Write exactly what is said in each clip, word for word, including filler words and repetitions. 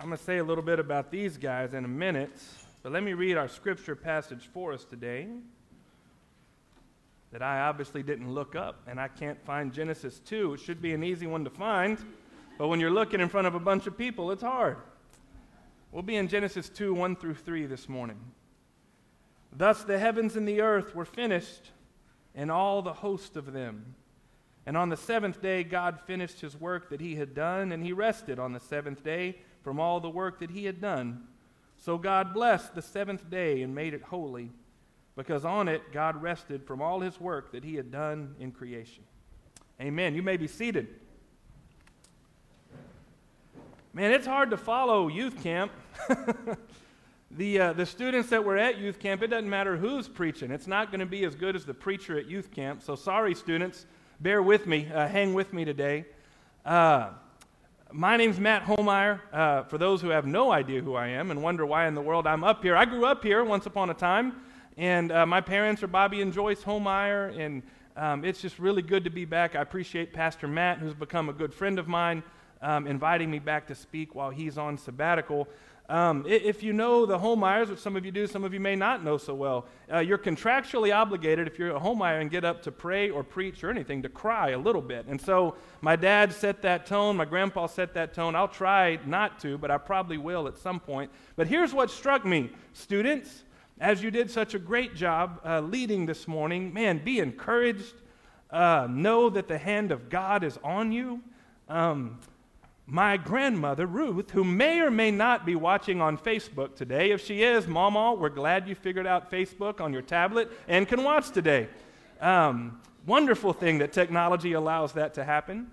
I'm going to say a little bit about these guys in a minute, but let me read our scripture passage for us today that I obviously didn't look up, and I can't find Genesis two. It should be an easy one to find, but when you're looking in front of a bunch of people, it's hard. We'll be in Genesis two, one through three this morning. Thus the heavens and the earth were finished, and all the host of them. And on the seventh day God finished his work that he had done, and he rested on the seventh day from all the work that he had done. So God blessed the seventh day and made it holy, because on it God rested from all his work that he had done in creation. Amen. You may be seated. Man, it's hard to follow youth camp. The uh, the students that were at youth camp, it doesn't matter who's preaching. It's not going to be as good as the preacher at youth camp. So sorry, students. Bear with me. Uh, hang with me today. Uh, my name's Matt Holmeyer. Uh, for those who have no idea who I am and wonder why in the world I'm up here, I grew up here once upon a time. And uh, my parents are Bobby and Joyce Holmeyer, and um, it's just really good to be back. I appreciate Pastor Matt, who's become a good friend of mine, um, inviting me back to speak while he's on sabbatical. Um, if you know the Holmeyers, which some of you do, some of you may not know so well, uh, you're contractually obligated, if you're a Holmeyer and get up to pray or preach or anything, to cry a little bit. And so my dad set that tone, my grandpa set that tone. I'll try not to, but I probably will at some point. But here's what struck me, students. As you did such a great job uh, leading this morning, man, be encouraged. Uh, know that the hand of God is on you. Um, my grandmother, Ruth, who may or may not be watching on Facebook today, if she is, Mama, we're glad you figured out Facebook on your tablet and can watch today. Um, wonderful thing that technology allows that to happen.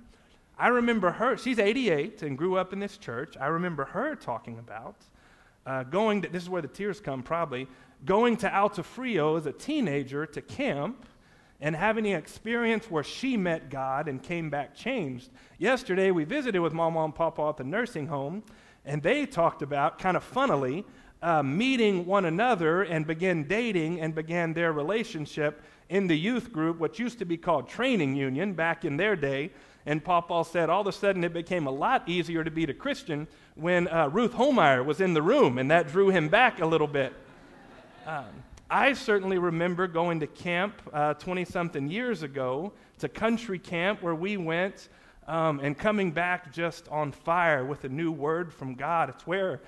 I remember her, she's eighty-eight and grew up in this church. I remember her talking about uh, going to, this is where the tears come probably, going to Alto Frio as a teenager to camp and having an experience where she met God and came back changed. Yesterday, we visited with Mama and Pawpaw at the nursing home, and they talked about, kind of funnily, uh, meeting one another and began dating and began their relationship in the youth group, what used to be called training union back in their day. And Pawpaw said all of a sudden it became a lot easier to be a Christian when uh, Ruth Holmeyer was in the room, and that drew him back a little bit. Um, I certainly remember going to camp uh, twenty-something years ago, to country camp where we went, um, and coming back just on fire with a new word from God. It's where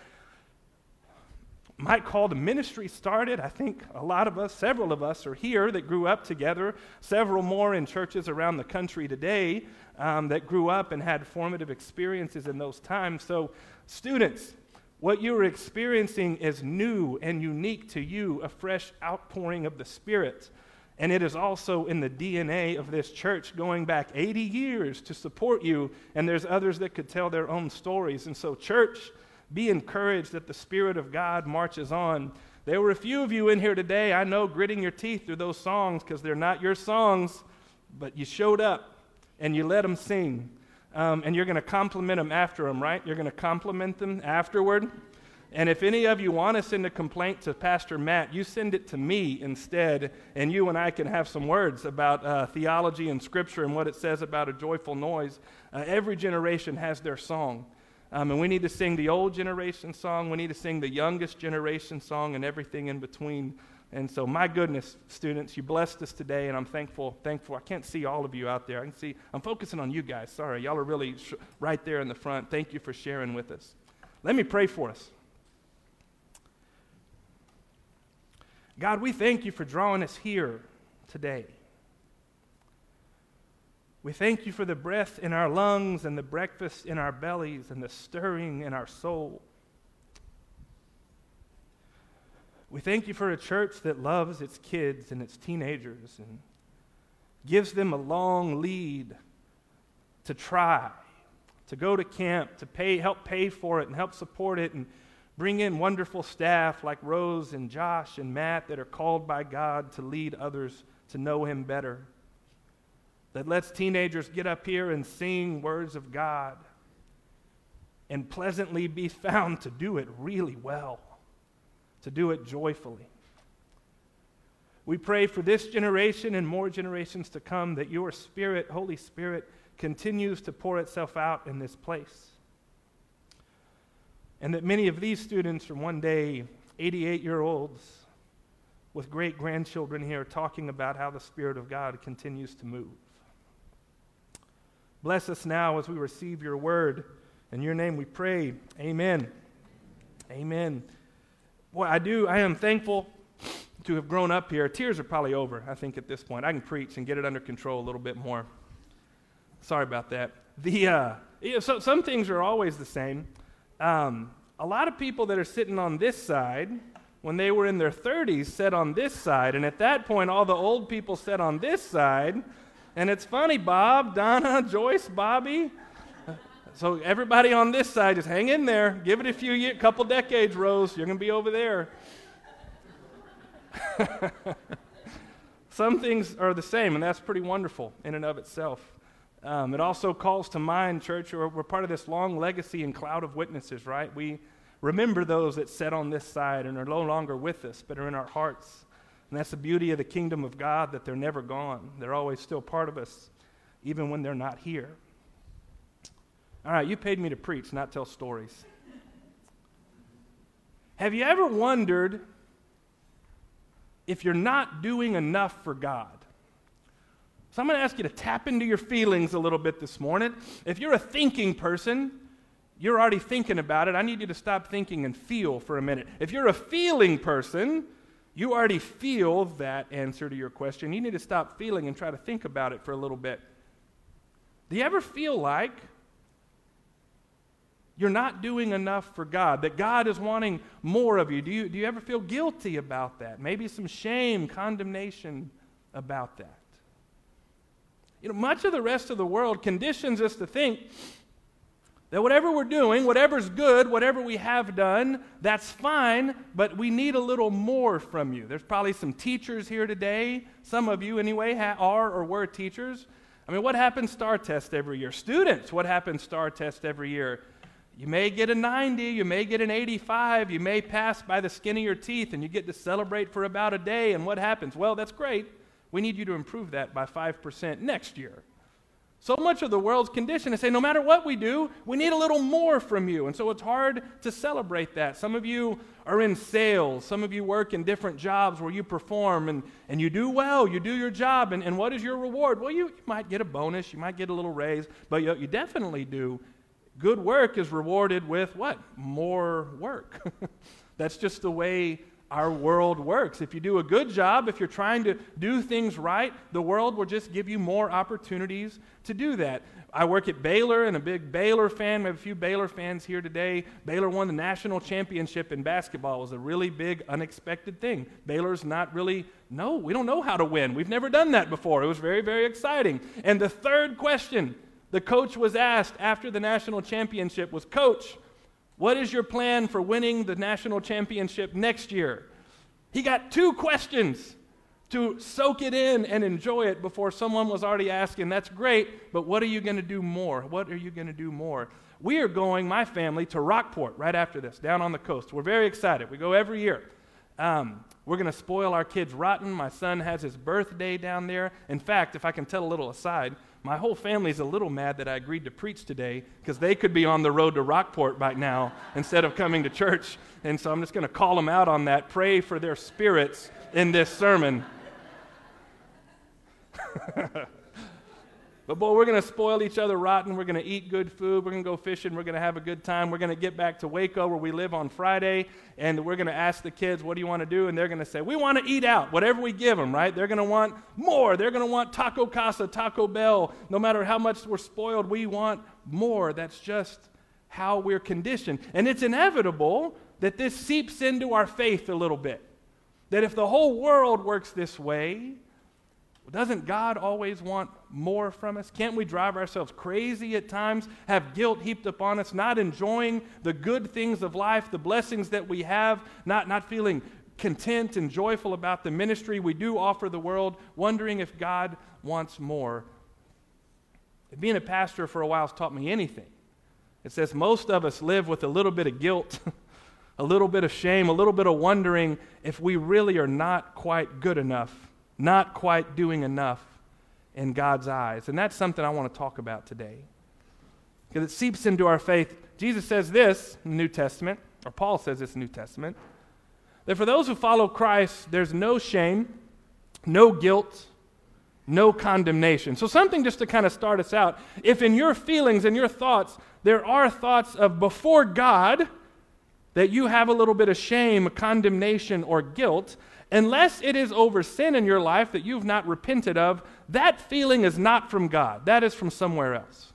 my call to ministry started. I think a lot of us, several of us are here that grew up together, several more in churches around the country today um, that grew up and had formative experiences in those times. So, students, what you're experiencing is new and unique to you, a fresh outpouring of the Spirit. And it is also in the D N A of this church going back eighty years to support you. And there's others that could tell their own stories. And so, church, be encouraged that the Spirit of God marches on. There were a few of you in here today, I know, gritting your teeth through those songs because they're not your songs, but you showed up and you let them sing. Um, and you're going to compliment them after them, right? You're going to compliment them afterward. And if any of you want to send a complaint to Pastor Matt, you send it to me instead, and you and I can have some words about uh, theology and Scripture and what it says about a joyful noise. Uh, every generation has their song. Um, and we need to sing the old generation song. We need to sing the youngest generation song and everything in between. And so, my goodness, students, you blessed us today, and I'm thankful, thankful. I can't see all of you out there. I can see, I'm focusing on you guys. Sorry, y'all are really sh- right there in the front. Thank you for sharing with us. Let me pray for us. God, we thank you for drawing us here today. We thank you for the breath in our lungs and the breakfast in our bellies and the stirring in our soul. We thank you for a church that loves its kids and its teenagers and gives them a long lead to try, to go to camp, to pay, help pay for it and help support it and bring in wonderful staff like Rose and Josh and Matt that are called by God to lead others to know him better, that lets teenagers get up here and sing words of God and pleasantly be found to do it really well, to do it joyfully. We pray for this generation and more generations to come that your Spirit, Holy Spirit, continues to pour itself out in this place. and that many of these students are one day eighty-eight-year-olds with great-grandchildren here talking about how the Spirit of God continues to move. Bless us now as we receive your word. In your name we pray. Amen. Amen. Boy, I do. I am thankful to have grown up here. Tears are probably over, I think, at this point. I can preach and get it under control a little bit more. Sorry about that. The uh, yeah, so, some things are always the same. Um, a lot of people that are sitting on this side, when they were in their thirties, sat on this side. And at that point, all the old people sat on this side. And it's funny, Bob, Donna, Joyce, Bobby. So everybody on this side, just hang in there. Give it a few year, couple decades, Rose. You're going to be over there. Some things are the same, and that's pretty wonderful in and of itself. Um, it also calls to mind, church, we're, we're part of this long legacy and cloud of witnesses, right? We remember those that sat on this side and are no longer with us, but are in our hearts. And that's the beauty of the kingdom of God, that they're never gone. They're always still part of us, even when they're not here. All right, you paid me to preach, not tell stories. Have you ever wondered if you're not doing enough for God? So I'm going to ask you to tap into your feelings a little bit this morning. If you're a thinking person, you're already thinking about it. I need you to stop thinking and feel for a minute. If you're a feeling person, you already feel that answer to your question. You need to stop feeling and try to think about it for a little bit. Do you ever feel like you're not doing enough for God, that God is wanting more of you? Do you, do you ever feel guilty about that? Maybe some shame, condemnation about that. You know, much of the rest of the world conditions us to think that whatever we're doing, whatever's good, whatever we have done, that's fine, but we need a little more from you. There's probably some teachers here today. Some of you, anyway, ha- are or were teachers. I mean, what happens star test every year? Students, what happens star test every year? You may get a ninety, you may get an eighty-five, you may pass by the skin of your teeth, and you get to celebrate for about a day, and what happens? Well, that's great. We need you to improve that by five percent next year. So much of the world's condition is saying, no matter what we do, we need a little more from you, and so it's hard to celebrate that. Some of you are in sales. Some of you work in different jobs where you perform, and, and you do well. You do your job, and, and what is your reward? Well, you, you might get a bonus. You might get a little raise, but you, you definitely do. Good work is rewarded with what? More work. That's just the way our world works. If you do a good job, if you're trying to do things right, the world will just give you more opportunities to do that. I work at Baylor, and a big Baylor fan. We have a few Baylor fans here today. Baylor won the national championship in basketball. It was a really big, unexpected thing. Baylor's not really, no, we don't know how to win. We've never done that before. It was very, very exciting. And the third question the coach was asked after the national championship was, Coach, what is your plan for winning the national championship next year? He got two questions to soak it in and enjoy it before someone was already asking, that's great, but what are you going to do more? What are you going to do more? We are going, my family, to Rockport right after this, down on the coast. We're very excited. We go every year. Um, we're going to spoil our kids rotten. My son has his birthday down there. In fact, if I can tell a little aside, my whole family's a little mad that I agreed to preach today because they could be on the road to Rockport by now instead of coming to church. And so I'm just going to call them out on that. Pray for their spirits in this sermon. But boy, we're going to spoil each other rotten. We're going to eat good food. We're going to go fishing. We're going to have a good time. We're going to get back to Waco where we live on Friday, and we're going to ask the kids, what do you want to do? And they're going to say, we want to eat out, whatever we give them, right? They're going to want more. They're going to want Taco Casa, Taco Bell. No matter how much we're spoiled, we want more. That's just how we're conditioned. And it's inevitable that this seeps into our faith a little bit, that if the whole world works this way, doesn't God always want more from us? Can't we drive ourselves crazy at times, have guilt heaped upon us, not enjoying the good things of life, the blessings that we have, not, not feeling content and joyful about the ministry we do offer the world, wondering if God wants more? If being a pastor for a while has taught me anything, it says most of us live with a little bit of guilt, a little bit of shame, a little bit of wondering if we really are not quite good enough, not quite doing enough in God's eyes. And that's something I want to talk about today, because it seeps into our faith Jesus says this in the New Testament, or Paul says this in the New Testament, that for those who follow Christ, there's no shame, no guilt, no condemnation. So something just to kind of start us out. If in your feelings and your thoughts, there are thoughts of before God that you have a little bit of shame, condemnation, or guilt, unless it is over sin in your life that you've not repented of, that feeling is not from God. That is from somewhere else.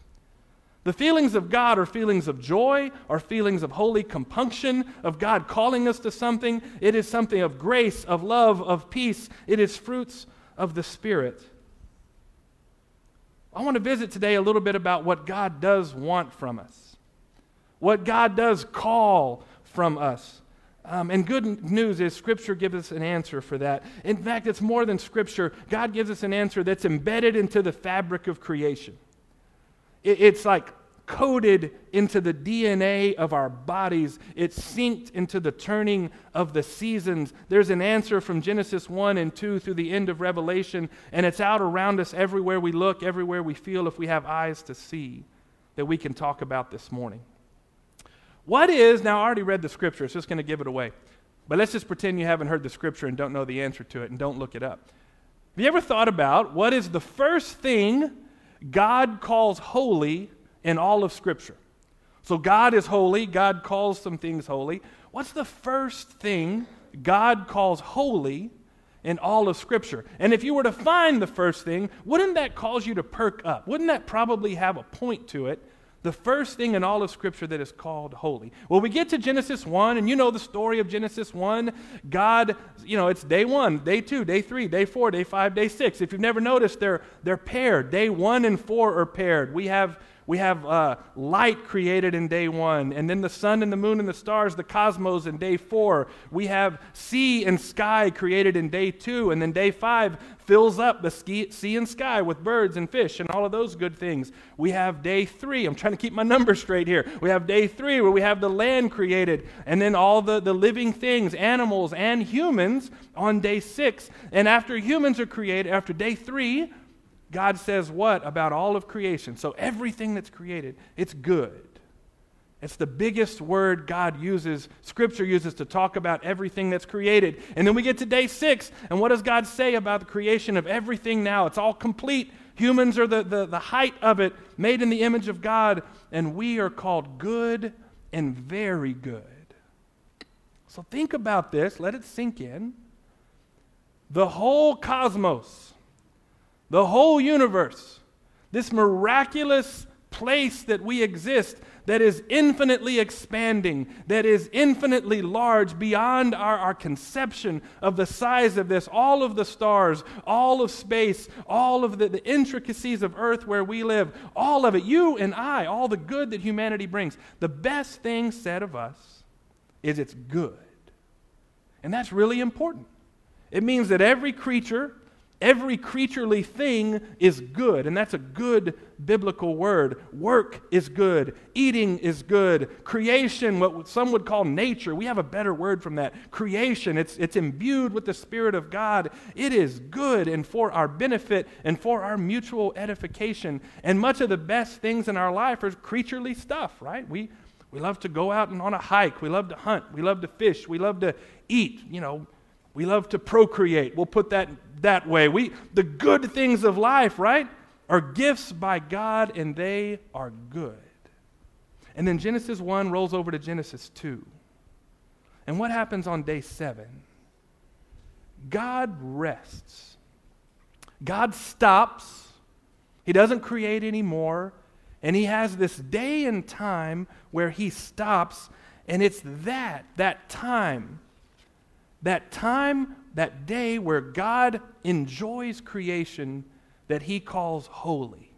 The feelings of God are feelings of joy, are feelings of holy compunction, of God calling us to something. It is something of grace, of love, of peace. It is fruits of the Spirit. I want to visit today a little bit about what God does want from us, what God does call from us. Um, and good news is Scripture gives us an answer for that. In fact, it's more than Scripture. God gives us an answer that's embedded into the fabric of creation. It's like coded into the D N A of our bodies. It's synced into the turning of the seasons. There's an answer from Genesis one and two through the end of Revelation, and it's out around us everywhere we look, everywhere we feel, if we have eyes to see, that we can talk about this morning. What is, now I already read the Scripture, so it's going to give it away, but let's just pretend you haven't heard the Scripture and don't know the answer to it and don't look it up. Have you ever thought about what is the first thing God calls holy in all of Scripture? So God is holy. God calls some things holy. What's the first thing God calls holy in all of Scripture? And if you were to find the first thing, wouldn't that cause you to perk up? Wouldn't that probably have a point to it? The first thing in all of Scripture that is called holy. Well, we get to Genesis one, and you know the story of Genesis one. God, you know, it's day one, day two, day three, day four, day five, day six. If you've never noticed, they're they're paired. Day one and four are paired. We have we have uh, light created in day one, and then the sun and the moon and the stars, the cosmos in day four. We have sea and sky created in day two, and then day five fills up the ski, sea and sky with birds and fish and all of those good things. We have day three. I'm trying to keep my numbers straight here. We have day three where we have the land created, and then all the, the living things, animals and humans on day six. And after humans are created, after day three, God says what about all of creation? So everything that's created, it's good. It's the biggest word God uses, Scripture uses to talk about everything that's created. And then we get to day six, and what does God say about the creation of everything now? It's all complete. Humans are the, the, the height of it, made in the image of God, and we are called good and very good. So think about this. Let it sink in. The whole cosmos, the whole universe, this miraculous place that we exist that is infinitely expanding, that is infinitely large beyond our, our conception of the size of this, all of the stars, all of space, all of the, the intricacies of earth where we live, all of it, you and I, all the good that humanity brings. The best thing said of us is it's good. And that's really important. It means that every creature, every creaturely thing is good, and that's a good biblical word. Work is good. Eating is good. Creation, what some would call nature, we have a better word from that. Creation, it's, it's imbued with the Spirit of God. It is good and for our benefit and for our mutual edification. And much of the best things in our life are creaturely stuff, right? We, we love to go out and on a hike. We love to hunt. We love to fish. We love to eat, you know. We love to procreate. We'll put that that way. We the good things of life, right, are gifts by God, and they are good. And then Genesis one rolls over to Genesis two. And what happens on day seven? God rests. God stops. He doesn't create anymore. And he has this day and time where he stops, and it's that, that time, that time, that day where God enjoys creation that he calls holy.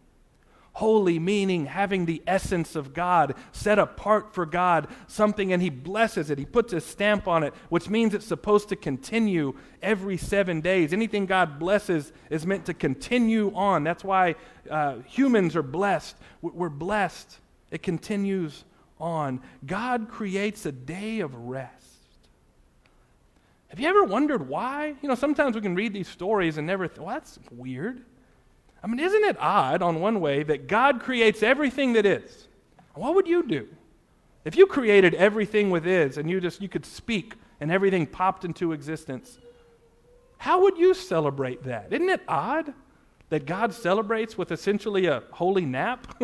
Holy meaning having the essence of God, set apart for God, something, and he blesses it. He puts a stamp on it, which means it's supposed to continue every seven days. Anything God blesses is meant to continue on. That's why uh, humans are blessed. We're blessed. It continues on. God creates a day of rest. Have you ever wondered why? You know, sometimes we can read these stories and never think, well, that's weird. I mean, isn't it odd on one way that God creates everything that is? What would you do? If you created everything with is and you just you could speak and everything popped into existence, how would you celebrate that? Isn't it odd that God celebrates with essentially a holy nap?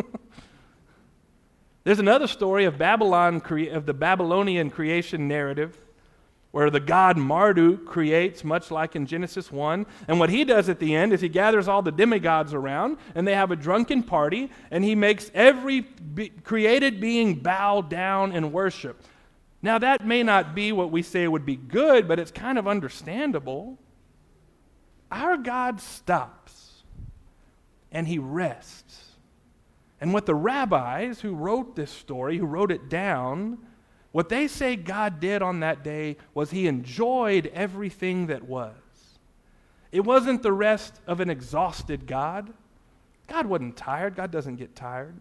There's another story of Babylon of the Babylonian creation narrative where the god Marduk creates, much like in Genesis one. And what he does at the end is he gathers all the demigods around, and they have a drunken party, and he makes every be- created being bow down and worship. Now, that may not be what we say would be good, but it's kind of understandable. Our God stops, and he rests. And what the rabbis who wrote this story, who wrote it down, what they say God did on that day was he enjoyed everything that was. It wasn't the rest of an exhausted God. God wasn't tired. God doesn't get tired.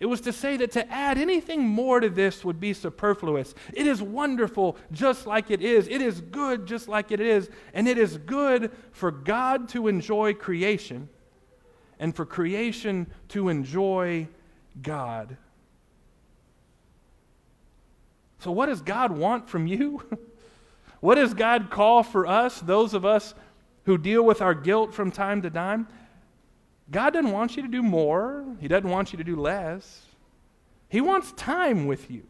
It was to say that to add anything more to this would be superfluous. It is wonderful just like it is. It is good just like it is. And it is good for God to enjoy creation and for creation to enjoy God. So what does God want from you? What does God call for us, those of us who deal with our guilt from time to time? God doesn't want you to do more. He doesn't want you to do less. He wants time with you.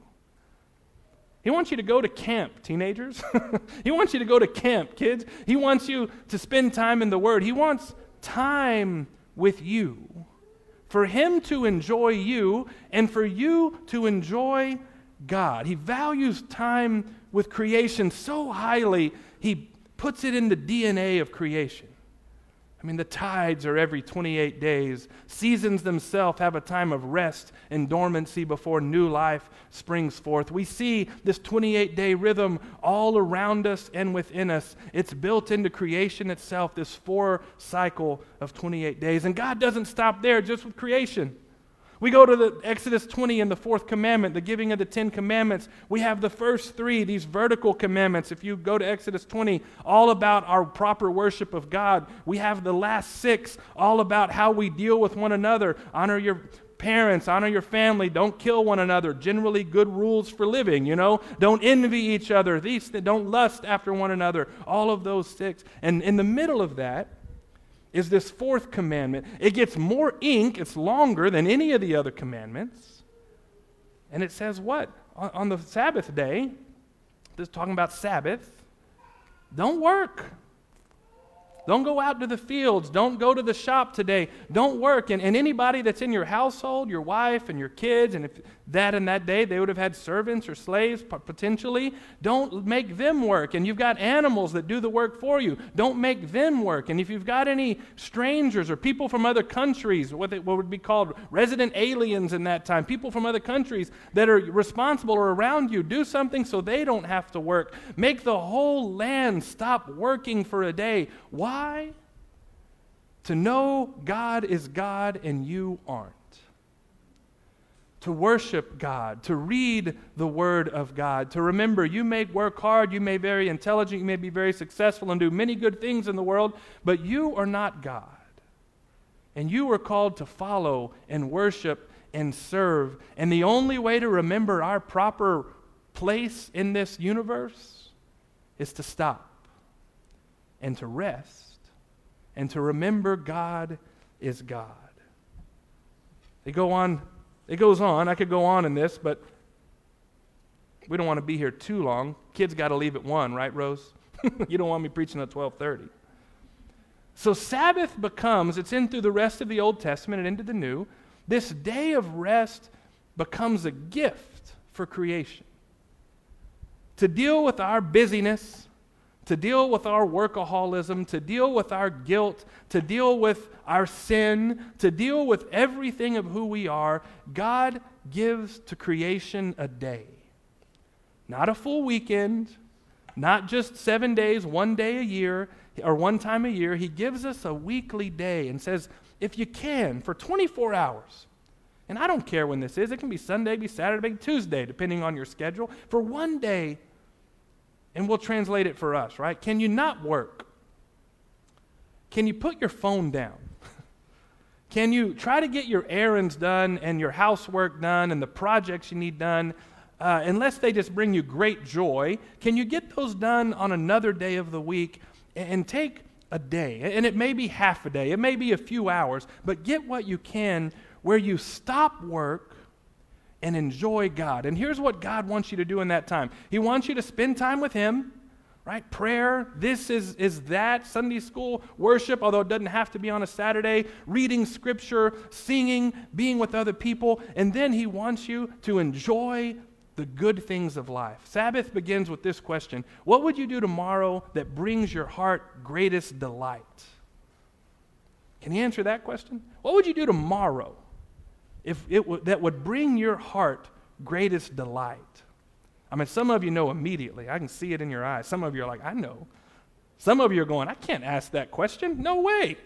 He wants you to go to camp, teenagers. He wants you to go to camp, kids. He wants you to spend time in the Word. He wants time with you, for Him to enjoy you and for you to enjoy God. He values time with creation so highly, he puts it in the D N A of creation. I mean, the tides are every twenty-eight days. Seasons themselves have a time of rest and dormancy before new life springs forth. We see this twenty-eight-day rhythm all around us and within us. It's built into creation itself, this four cycle of twenty-eight days. And God doesn't stop there just with creation. We go to the Exodus twenty and the fourth commandment, the giving of the Ten Commandments. We have the first three, these vertical commandments. If you go to Exodus twenty, all about our proper worship of God. We have the last six, all about how we deal with one another. Honor your parents, honor your family, don't kill one another. Generally good rules for living, you know. Don't envy each other. These, don't lust after one another. All of those six. And in the middle of that is this fourth commandment. It gets more ink, it's longer than any of the other commandments. And it says what? On, on the Sabbath day, this is talking about Sabbath, don't work. Don't go out to the fields. Don't go to the shop today. Don't work. And, and anybody that's in your household, your wife and your kids, and if that and that day they would have had servants or slaves potentially, don't make them work. And you've got animals that do the work for you. Don't make them work. And if you've got any strangers or people from other countries, what, they, what would be called resident aliens in that time, people from other countries that are responsible or around you, do something so they don't have to work. Make the whole land stop working for a day. Why? To know God is God and you aren't. To worship God, to read the Word of God, to remember you may work hard, you may be very intelligent, you may be very successful and do many good things in the world, but you are not God. And you are called to follow and worship and serve. And the only way to remember our proper place in this universe is to stop and to rest, and to remember God is God. They go on, it goes on. I could go on in this, but we don't want to be here too long. Kids got to leave at one, right, Rose? You don't want me preaching at twelve thirty. So Sabbath becomes, it's in through the rest of the Old Testament and into the New, this day of rest becomes a gift for creation. To deal with our busyness, to deal with our workaholism, to deal with our guilt, to deal with our sin, to deal with everything of who we are, God gives to creation a day. Not a full weekend, not just seven days, one day a year, or one time a year. He gives us a weekly day and says, if you can, for twenty-four hours, and I don't care when this is, it can be Sunday, be Saturday, be Tuesday, depending on your schedule, for one day. And we'll translate it for us, right? Can you not work? Can you put your phone down? Can you try to get your errands done and your housework done and the projects you need done uh, unless they just bring you great joy, can you get those done on another day of the week and take a day? And it may be half a day, it may be a few hours, but get what you can where you stop work and enjoy God. And here's what God wants you to do in that time. He wants you to spend time with Him, right? Prayer, this is, is that, Sunday school, worship, although it doesn't have to be on a Saturday, reading scripture, singing, being with other people, and then He wants you to enjoy the good things of life. Sabbath begins with this question: what would you do tomorrow that brings your heart greatest delight? Can you answer that question? What would you do tomorrow if it w- that would bring your heart greatest delight? I mean, some of you know immediately. I can see it in your eyes. Some of you are like, I know. Some of you are going, I can't ask that question. No way.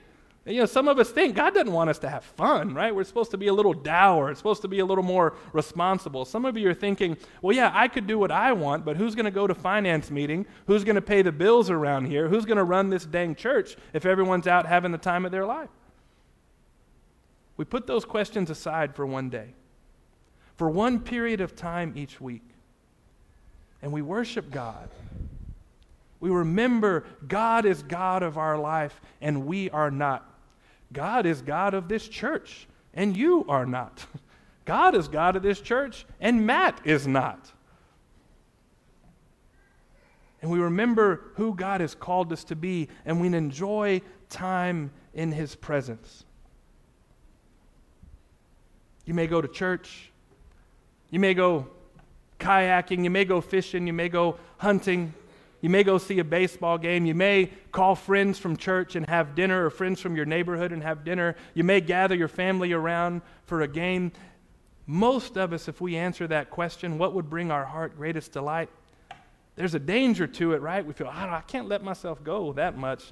You know, some of us think God doesn't want us to have fun, right? We're supposed to be a little dour. It's supposed to be a little more responsible. Some of you are thinking, well, yeah, I could do what I want, but who's going to go to finance meeting? Who's going to pay the bills around here? Who's going to run this dang church if everyone's out having the time of their life? We put those questions aside for one day, for one period of time each week, and we worship God. We remember God is God of our life, and we are not. God is God of this church, and you are not. God is God of this church, and Matt is not. And we remember who God has called us to be, and we enjoy time in His presence. You may go to church. You may go kayaking. You may go fishing. You may go hunting. You may go see a baseball game. You may call friends from church and have dinner, or friends from your neighborhood and have dinner. You may gather your family around for a game. Most of us, if we answer that question, what would bring our heart greatest delight? There's a danger to it, right? We feel, I don't know, I can't let myself go that much.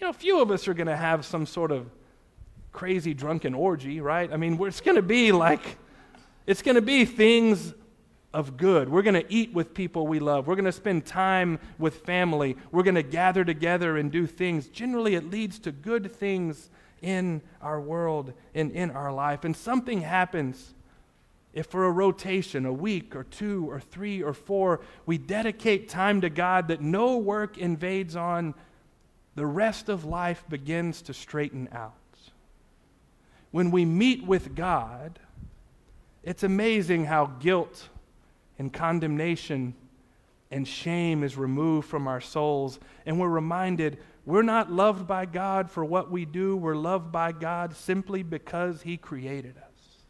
You know, few of us are going to have some sort of crazy drunken orgy, right? I mean, we're, it's going to be like, it's going to be things of good. We're going to eat with people we love. We're going to spend time with family. We're going to gather together and do things. Generally, it leads to good things in our world and in our life. And something happens if for a rotation, a week or two or three or four, we dedicate time to God that no work invades on, the rest of life begins to straighten out. When we meet with God, it's amazing how guilt and condemnation and shame is removed from our souls, and we're reminded we're not loved by God for what we do. We're loved by God simply because He created us.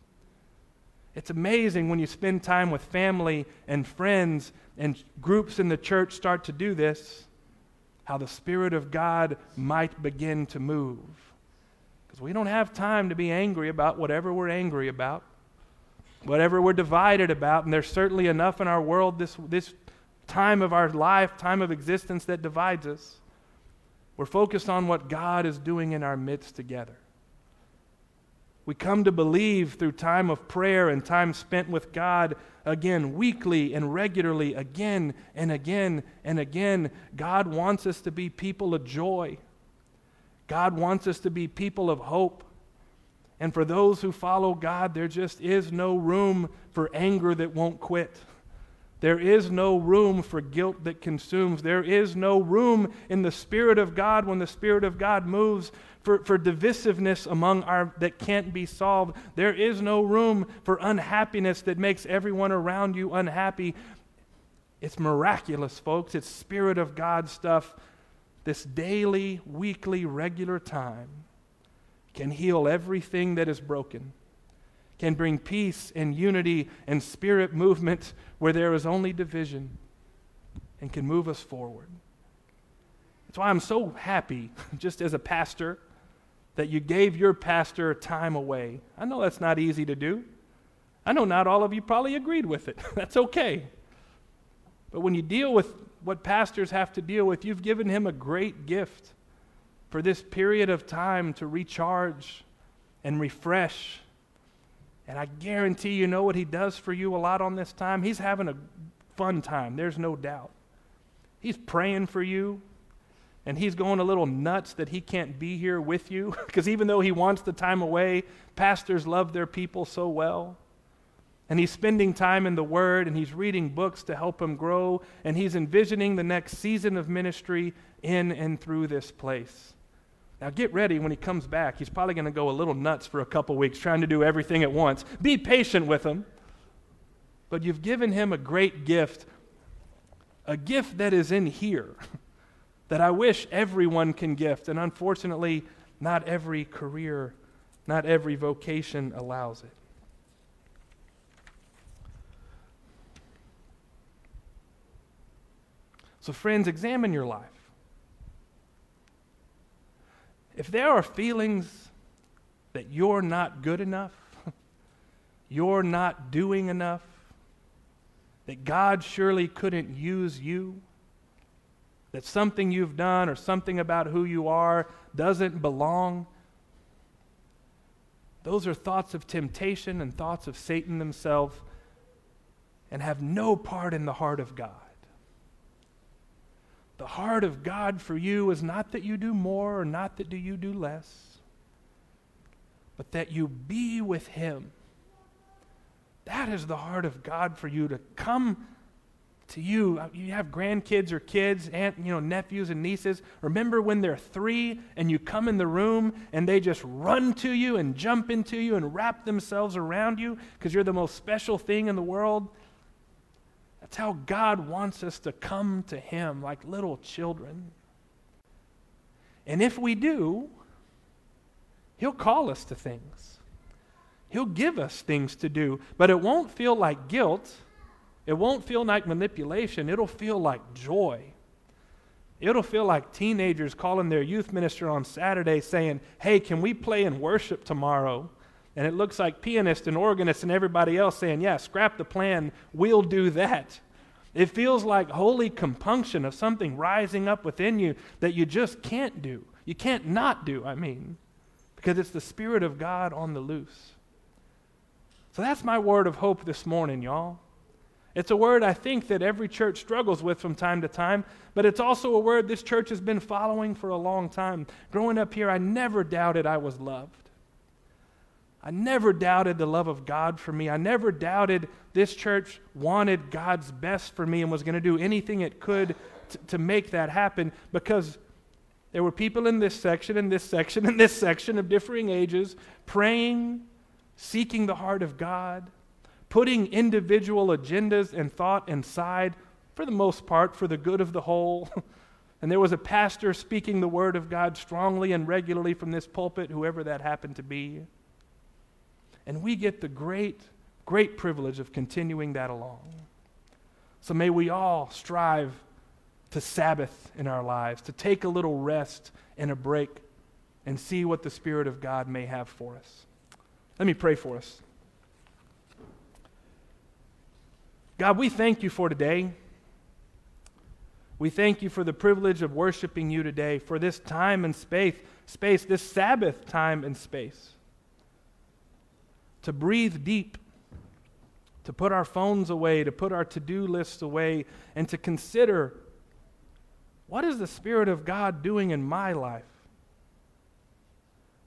It's amazing when you spend time with family and friends, and groups in the church start to do this, how the Spirit of God might begin to move. Because we don't have time to be angry about whatever we're angry about, whatever we're divided about, and there's certainly enough in our world this this time of our life, time of existence that divides us. We're focused on what God is doing in our midst together. We come to believe through time of prayer and time spent with God, again, weekly and regularly, again and again and again, God wants us to be people of joy. God wants us to be people of hope. And for those who follow God, there just is no room for anger that won't quit. There is no room for guilt that consumes. There is no room in the Spirit of God, when the Spirit of God moves, for, for divisiveness among our that can't be solved. There is no room for unhappiness that makes everyone around you unhappy. It's miraculous, folks. It's Spirit of God stuff. This daily, weekly, regular time can heal everything that is broken, can bring peace and unity and spirit movement where there is only division, and can move us forward. That's why I'm so happy, just as a pastor, that you gave your pastor time away. I know that's not easy to do. I know not all of you probably agreed with it. That's okay. But when you deal with what pastors have to deal with, you've given him a great gift for this period of time to recharge and refresh. And I guarantee you know what he does for you a lot on this time? He's having a fun time, there's no doubt. He's praying for you, and he's going a little nuts that he can't be here with you, because even though he wants the time away, pastors love their people so well. And he's spending time in the Word, and he's reading books to help him grow, and he's envisioning the next season of ministry in and through this place. Now get ready, when he comes back, he's probably going to go a little nuts for a couple weeks trying to do everything at once. Be patient with him. But you've given him a great gift, a gift that is in here, that I wish everyone can gift, and unfortunately, not every career, not every vocation allows it. So friends, examine your life. If there are feelings that you're not good enough, you're not doing enough, that God surely couldn't use you, that something you've done or something about who you are doesn't belong, those are thoughts of temptation and thoughts of Satan himself, and have no part in the heart of God. The heart of God for you is not that you do more or not that do you do less, but that you be with him. That is the heart of God for you, to come to you. You have grandkids or kids, aunt, you know, nephews and nieces. Remember when they're three and you come in the room and they just run to you and jump into you and wrap themselves around you because you're the most special thing in the world? That's how God wants us to come to him like little children. And if we do, he'll call us to things. He'll give us things to do, but it won't feel like guilt. It won't feel like manipulation. It'll feel like joy. It'll feel like teenagers calling their youth minister on Saturday saying, "Hey, can we play in worship tomorrow?" And it looks like pianist and organist and everybody else saying, "Yeah, scrap the plan, we'll do that." It feels like holy compunction of something rising up within you that you just can't do. You can't not do, I mean, because it's the Spirit of God on the loose. So that's my word of hope this morning, y'all. It's a word I think that every church struggles with from time to time, but it's also a word this church has been following for a long time. Growing up here, I never doubted I was loved. I never doubted the love of God for me. I never doubted this church wanted God's best for me and was going to do anything it could t- to make that happen, because there were people in this section, in this section, in this section of differing ages praying, seeking the heart of God, putting individual agendas and thought aside, for the most part, for the good of the whole. And there was a pastor speaking the word of God strongly and regularly from this pulpit, whoever that happened to be. And we get the great, great privilege of continuing that along. So may we all strive to Sabbath in our lives, to take a little rest and a break and see what the Spirit of God may have for us. Let me pray for us. God, we thank you for today. We thank you for the privilege of worshiping you today, for this time and space, space, this Sabbath time and space, to breathe deep, to put our phones away, to put our to-do lists away, and to consider, what is the Spirit of God doing in my life?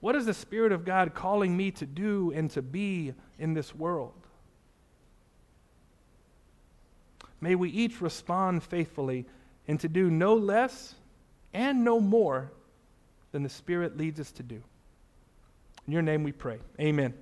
What is the Spirit of God calling me to do and to be in this world? May we each respond faithfully and to do no less and no more than the Spirit leads us to do. In your name we pray. Amen.